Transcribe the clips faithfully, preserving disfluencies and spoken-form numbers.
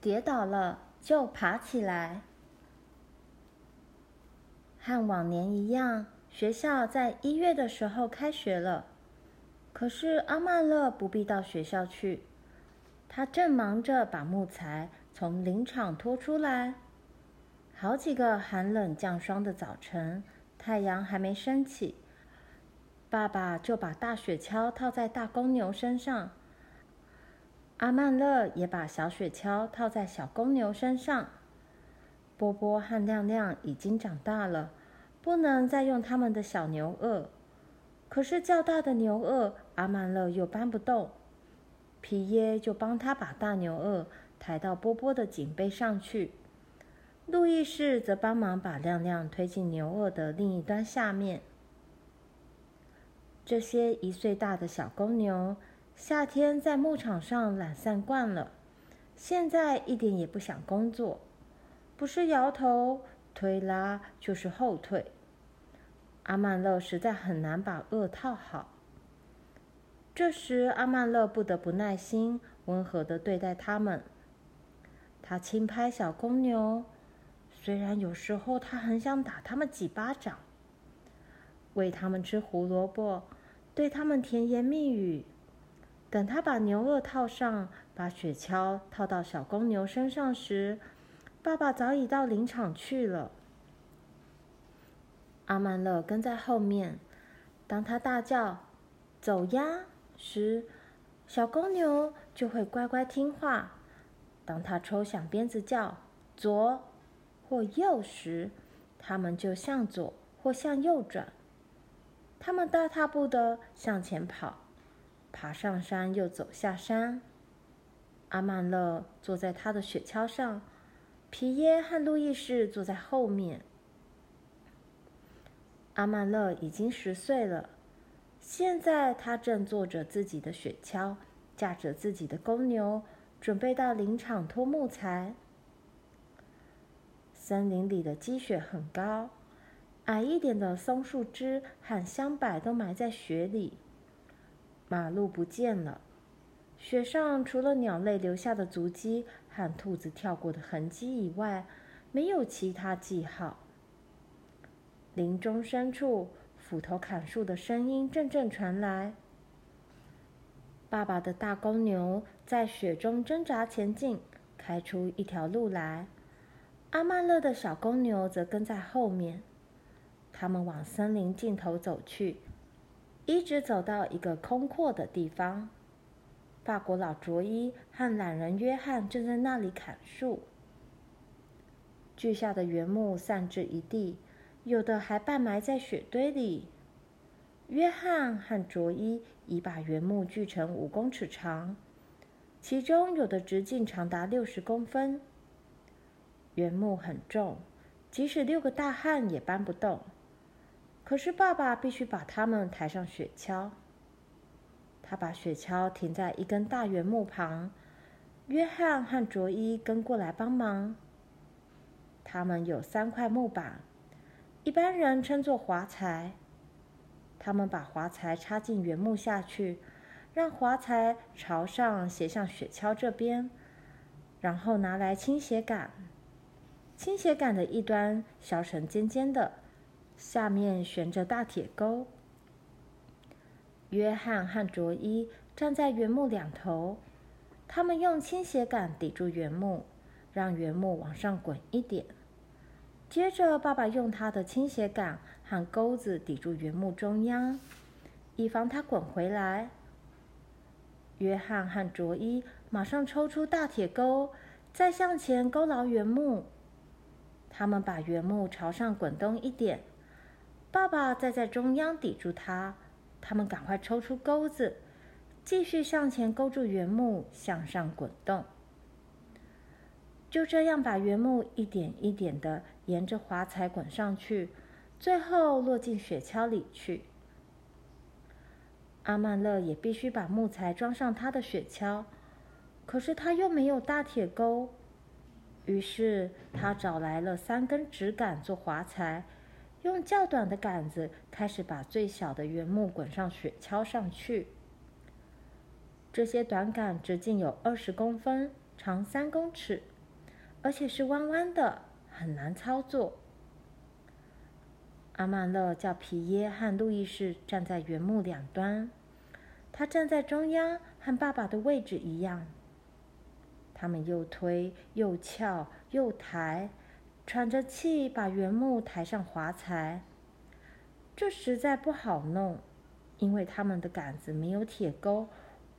跌倒了就爬起来。和往年一样，学校在一月的时候开学了，可是阿曼勒不必到学校去，他正忙着把木材从林场拖出来。好几个寒冷降霜的早晨，太阳还没升起，爸爸就把大雪橇套在大公牛身上，阿曼勒也把小雪橇套在小公牛身上。波波和亮亮已经长大了，不能再用他们的小牛轭，可是较大的牛轭阿曼勒又搬不动，皮耶就帮他把大牛轭抬到波波的颈背上去，路易士则帮忙把亮亮推进牛轭的另一端下面。这些一岁大的小公牛夏天在牧场上懒散惯了，现在一点也不想工作，不是摇头推拉就是后退。阿曼勒实在很难把轭套好。这时阿曼勒不得不耐心温和地对待他们，他轻拍小公牛，虽然有时候他很想打他们几巴掌，喂他们吃胡萝卜，对他们甜言蜜语。等他把牛轭套上，把雪橇套到小公牛身上时，爸爸早已到林场去了。阿曼勒跟在后面，当他大叫走呀时，小公牛就会乖乖听话，当他抽响鞭子叫左或右时，他们就向左或向右转，他们大踏步地向前跑，爬上山又走下山。阿曼勒坐在他的雪橇上，皮耶和路易士坐在后面。阿曼勒已经十岁了，现在他正坐着自己的雪橇，驾着自己的公牛，准备到林场拖木材。森林里的积雪很高，矮一点的松树枝和香柏都埋在雪里，马路不见了，雪上除了鸟类留下的足迹和兔子跳过的痕迹以外，没有其他记号。林中深处，斧头砍树的声音阵阵传来。爸爸的大公牛在雪中挣扎前进，开出一条路来。阿曼勒的小公牛则跟在后面。他们往森林尽头走去，一直走到一个空阔的地方。法国佬卓伊和懒人约翰正在那里砍树。锯下的原木散至一地，有的还半埋在雪堆里。约翰和卓伊已把原木锯成五公尺长，其中有的直径长达六十公分。原木很重，即使六个大汉也搬不动。可是爸爸必须把他们抬上雪橇。他把雪橇停在一根大原木旁，约翰和卓伊跟过来帮忙。他们有三块木板，一般人称作滑材。他们把滑材插进原木下去，让滑材朝上斜向雪橇这边，然后拿来倾斜杆。倾斜杆的一端削成尖尖的，下面悬着大铁钩。约翰和卓伊站在原木两头，他们用倾斜杆抵住原木，让原木往上滚一点。接着爸爸用他的倾斜杆和钩子抵住原木中央，以防它滚回来。约翰和卓伊马上抽出大铁钩，再向前勾牢原木。他们把原木朝上滚动一点，爸爸再在中央抵住它。他们赶快抽出钩子，继续向前勾住原木，向上滚动。就这样把原木一点一点地沿着滑材滚上去，最后落进雪橇里去。阿曼勒也必须把木材装上他的雪橇，可是他又没有大铁钩，于是他找来了三根直杆做滑材，用较短的杆子开始把最小的原木滚上雪橇上去。这些短杆直径有二十公分，长三公尺，而且是弯弯的，很难操作。阿曼勒叫皮耶和路易士站在原木两端，他站在中央，和爸爸的位置一样。他们又推又翘又抬，喘着气把原木抬上滑材。这实在不好弄，因为他们的杆子没有铁钩，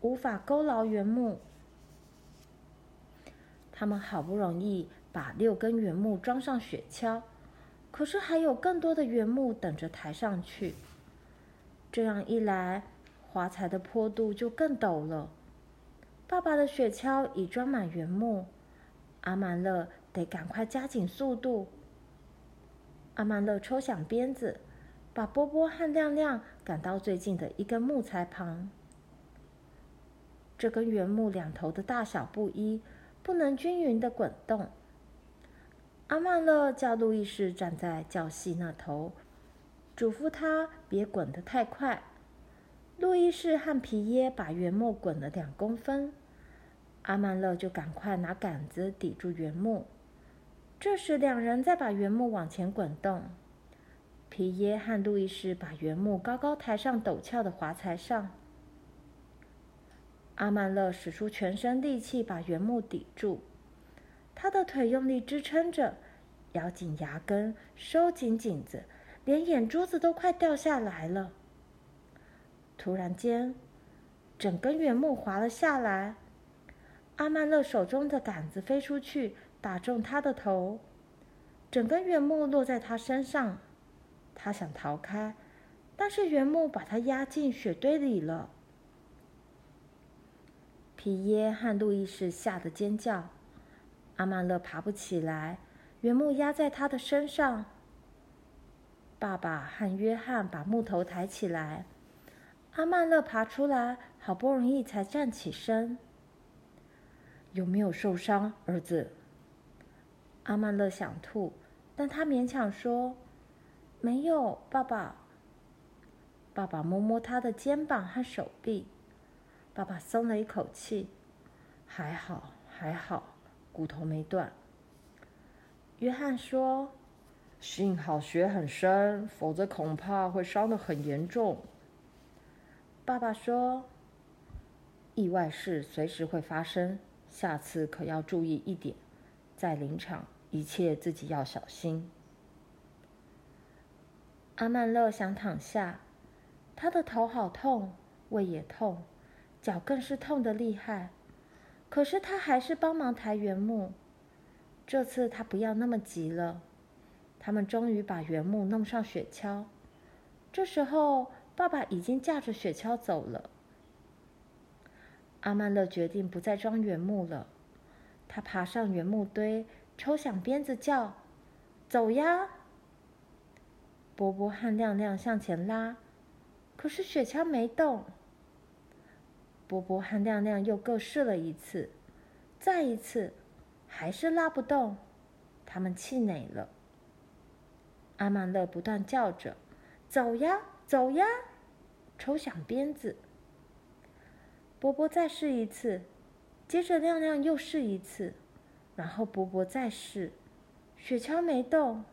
无法勾牢原木。他们好不容易把六根原木装上雪橇，可是还有更多的原木等着抬上去。这样一来，滑材的坡度就更陡了。爸爸的雪橇已装满原木，阿曼勒得赶快加紧速度。阿曼勒抽响鞭子，把波波和亮亮赶到最近的一根木材旁。这根原木两头的大小不一，不能均匀的滚动。阿曼勒叫路易士站在较细那头，嘱咐他别滚得太快。路易士和皮耶把原木滚了两公分，阿曼勒就赶快拿杆子抵住原木。这时两人再把原木往前滚动，皮耶和路易士把原木高高抬上陡峭的滑材上。阿曼勒使出全身力气把原木抵住，他的腿用力支撑着，咬紧牙根，收紧紧子，连眼珠子都快掉下来了。突然间，整根原木滑了下来，阿曼勒手中的杆子飞出去，打中他的头，整根原木落在他身上。他想逃开，但是原木把他压进雪堆里了。皮耶和路易士吓得尖叫，阿曼勒爬不起来，原木压在他的身上。爸爸和约翰把木头抬起来，阿曼勒爬出来，好不容易才站起身。有没有受伤，儿子？阿曼勒想吐，但他勉强说：“没有，爸爸。”爸爸摸摸他的肩膀和手臂，爸爸松了一口气：“还好，还好，骨头没断。”约翰说：“幸好雪很深，否则恐怕会伤得很严重。”爸爸说：“意外事随时会发生，下次可要注意一点，在林场一切自己要小心。”阿曼勒想躺下，他的头好痛，胃也痛，脚更是痛得厉害，可是他还是帮忙抬原木。这次他不要那么急了。他们终于把原木弄上雪橇，这时候爸爸已经驾着雪橇走了。阿曼勒决定不再装原木了，他爬上原木堆，抽响鞭子叫：“走呀！”波波和亮亮向前拉，可是雪橇没动。波波和亮亮又各试了一次，再一次，还是拉不动，他们气馁了。阿曼勒不断叫着：“走呀！走呀！”抽响鞭子，波波再试一次，接着亮亮又试一次，然后波波再试，雪橇没动。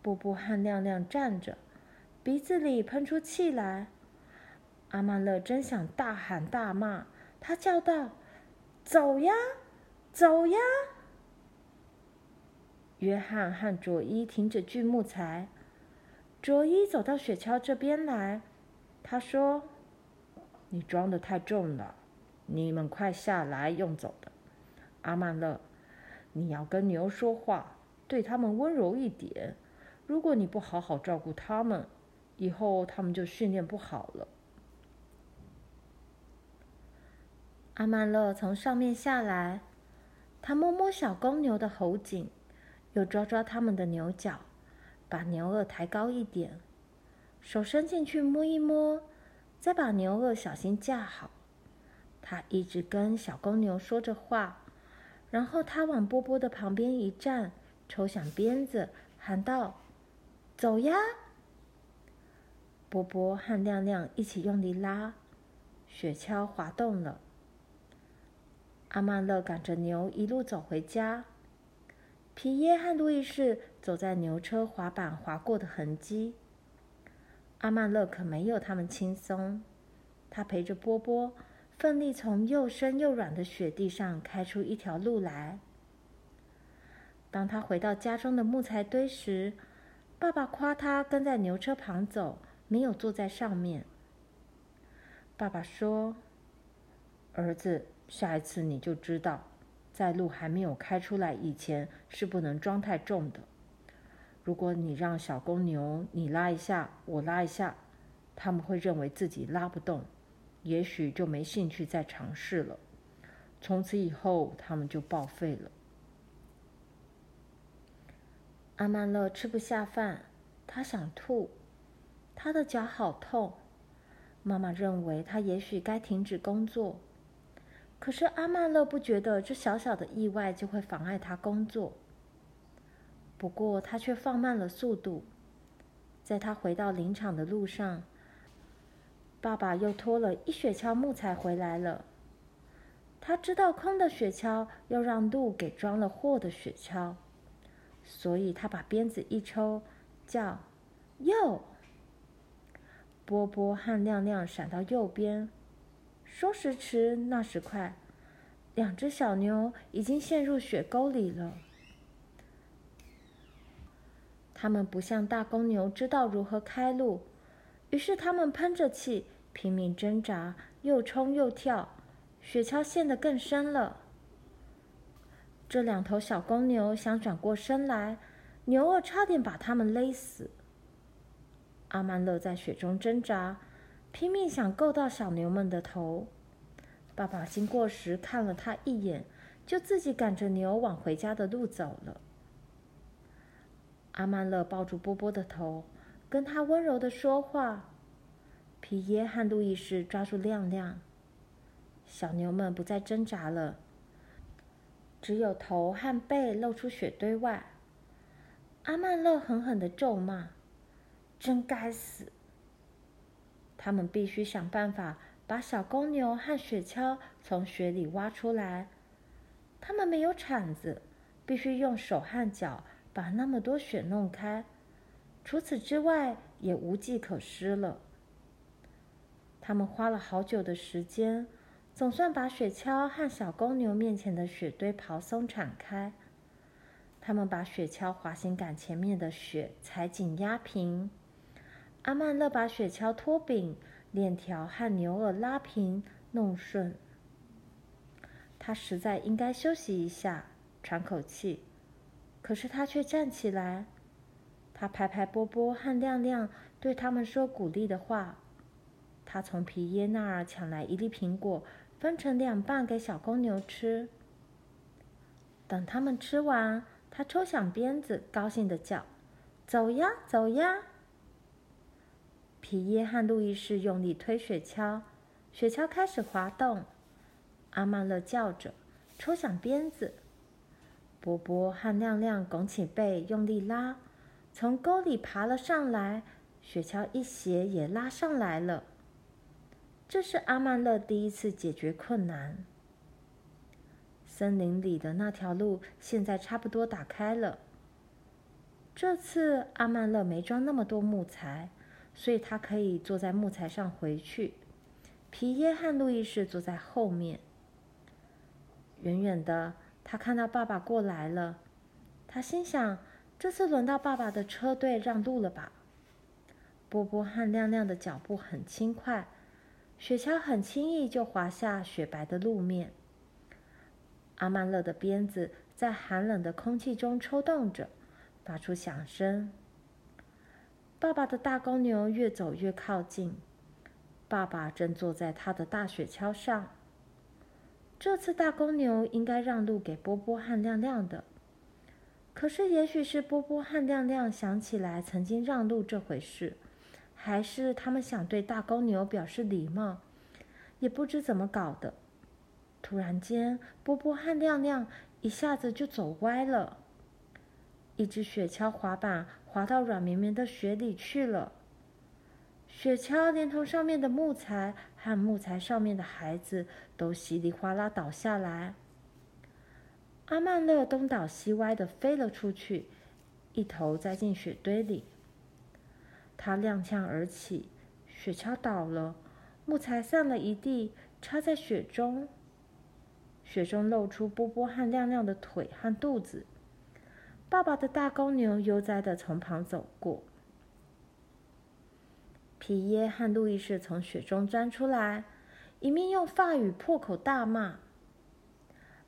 波波和亮亮站着，鼻子里喷出气来。阿曼勒真想大喊大骂，他叫道：“走呀！走呀！”约翰和佐伊停止锯木材，卓一走到雪橇这边来，他说：“你装得太重了，你们快下来用走的。阿曼勒，你要跟牛说话，对他们温柔一点。如果你不好好照顾他们，以后他们就训练不好了。”阿曼勒从上面下来，他摸摸小公牛的喉颈，又抓抓他们的牛角，把牛轭抬高一点，手伸进去摸一摸，再把牛轭小心架好。他一直跟小公牛说着话，然后他往波波的旁边一站，抽响鞭子，喊道：“走呀！”波波和亮亮一起用力拉，雪橇滑动了。阿曼勒赶着牛一路走回家，皮耶和路易士走在牛车滑板滑过的痕迹。阿曼勒可没有他们轻松，他陪着波波奋力从又深又软的雪地上开出一条路来。当他回到家中的木材堆时，爸爸夸他跟在牛车旁走，没有坐在上面。爸爸说：“儿子，下一次你就知道，在路还没有开出来以前是不能装太重的。如果你让小公牛你拉一下，我拉一下，他们会认为自己拉不动，也许就没兴趣再尝试了。从此以后，他们就报废了。”阿曼勒吃不下饭，他想吐，他的脚好痛。妈妈认为他也许该停止工作，可是阿曼勒不觉得这小小的意外就会妨碍他工作。不过他却放慢了速度，在他回到林场的路上，爸爸又拖了一雪橇木材回来了。他知道空的雪橇要让路给装了货的雪橇，所以他把鞭子一抽，叫右。波波和亮亮闪到右边，说时迟那时快，两只小牛已经陷入雪沟里了。他们不像大公牛知道如何开路，于是他们喷着气拼命挣扎，又冲又跳，雪橇陷得更深了。这两头小公牛想转过身来，牛儿差点把它们勒死。阿曼勒在雪中挣扎，拼命想够到小牛们的头。爸爸经过时看了他一眼，就自己赶着牛往回家的路走了。阿曼勒抱住波波的头，跟他温柔地说话。皮耶和路易士抓住亮亮。小牛们不再挣扎了，只有头和背露出雪堆外。阿曼勒狠狠地咒骂：“真该死！”他们必须想办法把小公牛和雪橇从雪里挖出来。他们没有铲子，必须用手和脚把那么多雪弄开。除此之外，也无计可施了。他们花了好久的时间，总算把雪橇和小公牛面前的雪堆刨松铲开。他们把雪橇滑行杆前面的雪踩紧压平。阿曼勒把雪橇托柄、链条和牛耳拉平弄顺。他实在应该休息一下，喘口气，可是他却站起来。他拍拍波波和亮亮，对他们说鼓励的话。他从皮耶那儿抢来一粒苹果，分成两半给小公牛吃。等他们吃完，他抽响鞭子，高兴地叫：“走呀，走呀！”皮耶和路易士用力推雪橇，雪橇开始滑动。阿曼勒叫着，抽响鞭子。波波和亮亮拱起背，用力拉，从沟里爬了上来，雪橇一斜也拉上来了。这是阿曼勒第一次解决困难。森林里的那条路现在差不多打开了。这次阿曼勒没装那么多木材，所以他可以坐在木材上回去。皮耶和路易士坐在后面。远远的，他看到爸爸过来了。他心想，这次轮到爸爸的车队让路了吧？波波和亮亮的脚步很轻快，雪橇很轻易就滑下雪白的路面。阿曼勒的鞭子在寒冷的空气中抽动着，发出响声。爸爸的大公牛越走越靠近，爸爸正坐在他的大雪橇上。这次大公牛应该让路给波波和亮亮的，可是也许是波波和亮亮想起来曾经让路这回事，还是他们想对大公牛表示礼貌，也不知怎么搞的。突然间，波波和亮亮一下子就走歪了，一只雪橇滑板滑到软绵绵的雪里去了。雪橇连同上面的木材和木材上面的孩子都稀里哗啦倒下来。阿曼勒东倒西歪地飞了出去，一头栽进雪堆里。他踉跄而起，雪橇倒了，木材散了一地，插在雪中。雪中露出波波和亮亮的腿和肚子。爸爸的大公牛悠哉地从旁走过。皮耶和路易士从雪中钻出来，一面用法语破口大骂。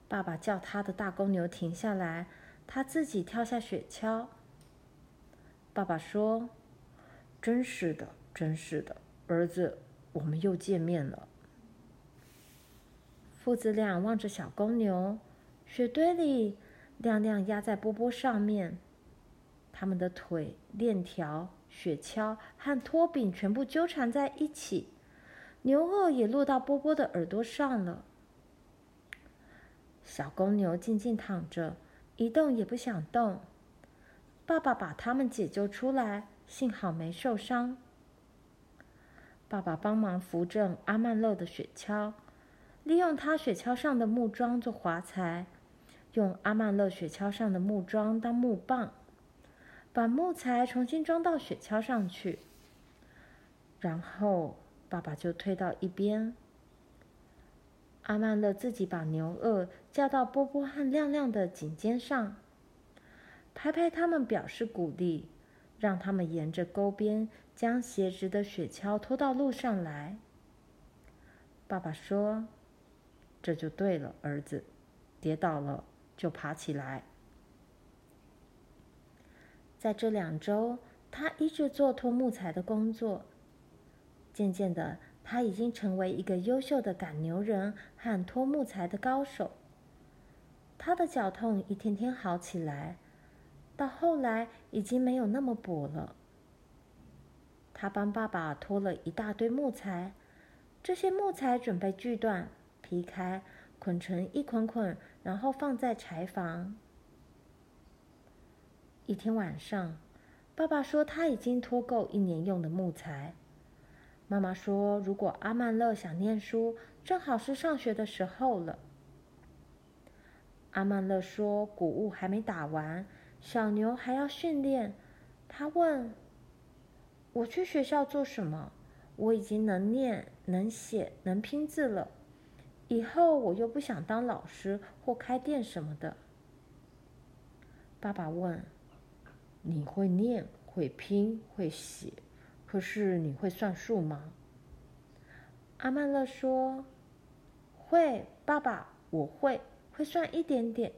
爸爸叫他的大公牛停下来，他自己跳下雪橇。爸爸说：“真是的，真是的，儿子，我们又见面了。”父子俩望着小公牛，雪堆里亮亮压在波波上面，他们的腿、链条、雪橇和托柄全部纠缠在一起，牛轭也落到波波的耳朵上了。小公牛静静躺着，一动也不想动。爸爸把他们解救出来，幸好没受伤。爸爸帮忙扶正阿曼勒的雪橇，利用他雪橇上的木桩做滑材，用阿曼勒雪橇上的木桩当木棒，把木材重新装到雪橇上去。然后爸爸就退到一边。阿曼勒自己把牛轭架到波波和亮亮的颈肩上，拍拍他们表示鼓励，让他们沿着沟边将斜直的雪橇拖到路上来。爸爸说：“这就对了，儿子，跌倒了就爬起来。”在这两周，他一直做拖木材的工作。渐渐的，他已经成为一个优秀的赶牛人和拖木材的高手。他的脚痛一天天好起来，到后来已经没有那么跛了。他帮爸爸拖了一大堆木材。这些木材准备锯断、劈开、捆成一捆捆，然后放在柴房。一天晚上，爸爸说他已经拖够一年用的木材。妈妈说，如果阿曼勒想念书，正好是上学的时候了。阿曼勒说谷物还没打完，小牛还要训练。他问：“我去学校做什么？我已经能念、能写、能拼字了，以后我又不想当老师或开店什么的。”爸爸问：“你会念、会拼、会写，可是你会算数吗？”阿曼勒说：“会，爸爸，我会，会算一点点。”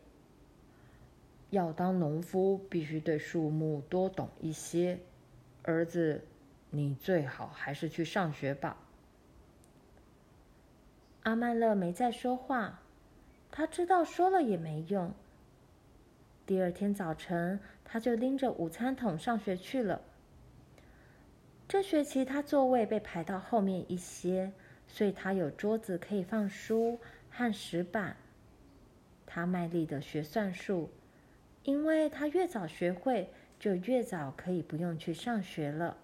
要当农夫，必须对树木多懂一些，儿子。你最好还是去上学吧。阿曼勒没再说话，他知道说了也没用。第二天早晨，他就拎着午餐桶上学去了。这学期他座位被排到后面一些，所以他有桌子可以放书和石板。他卖力的学算术，因为他越早学会，就越早可以不用去上学了。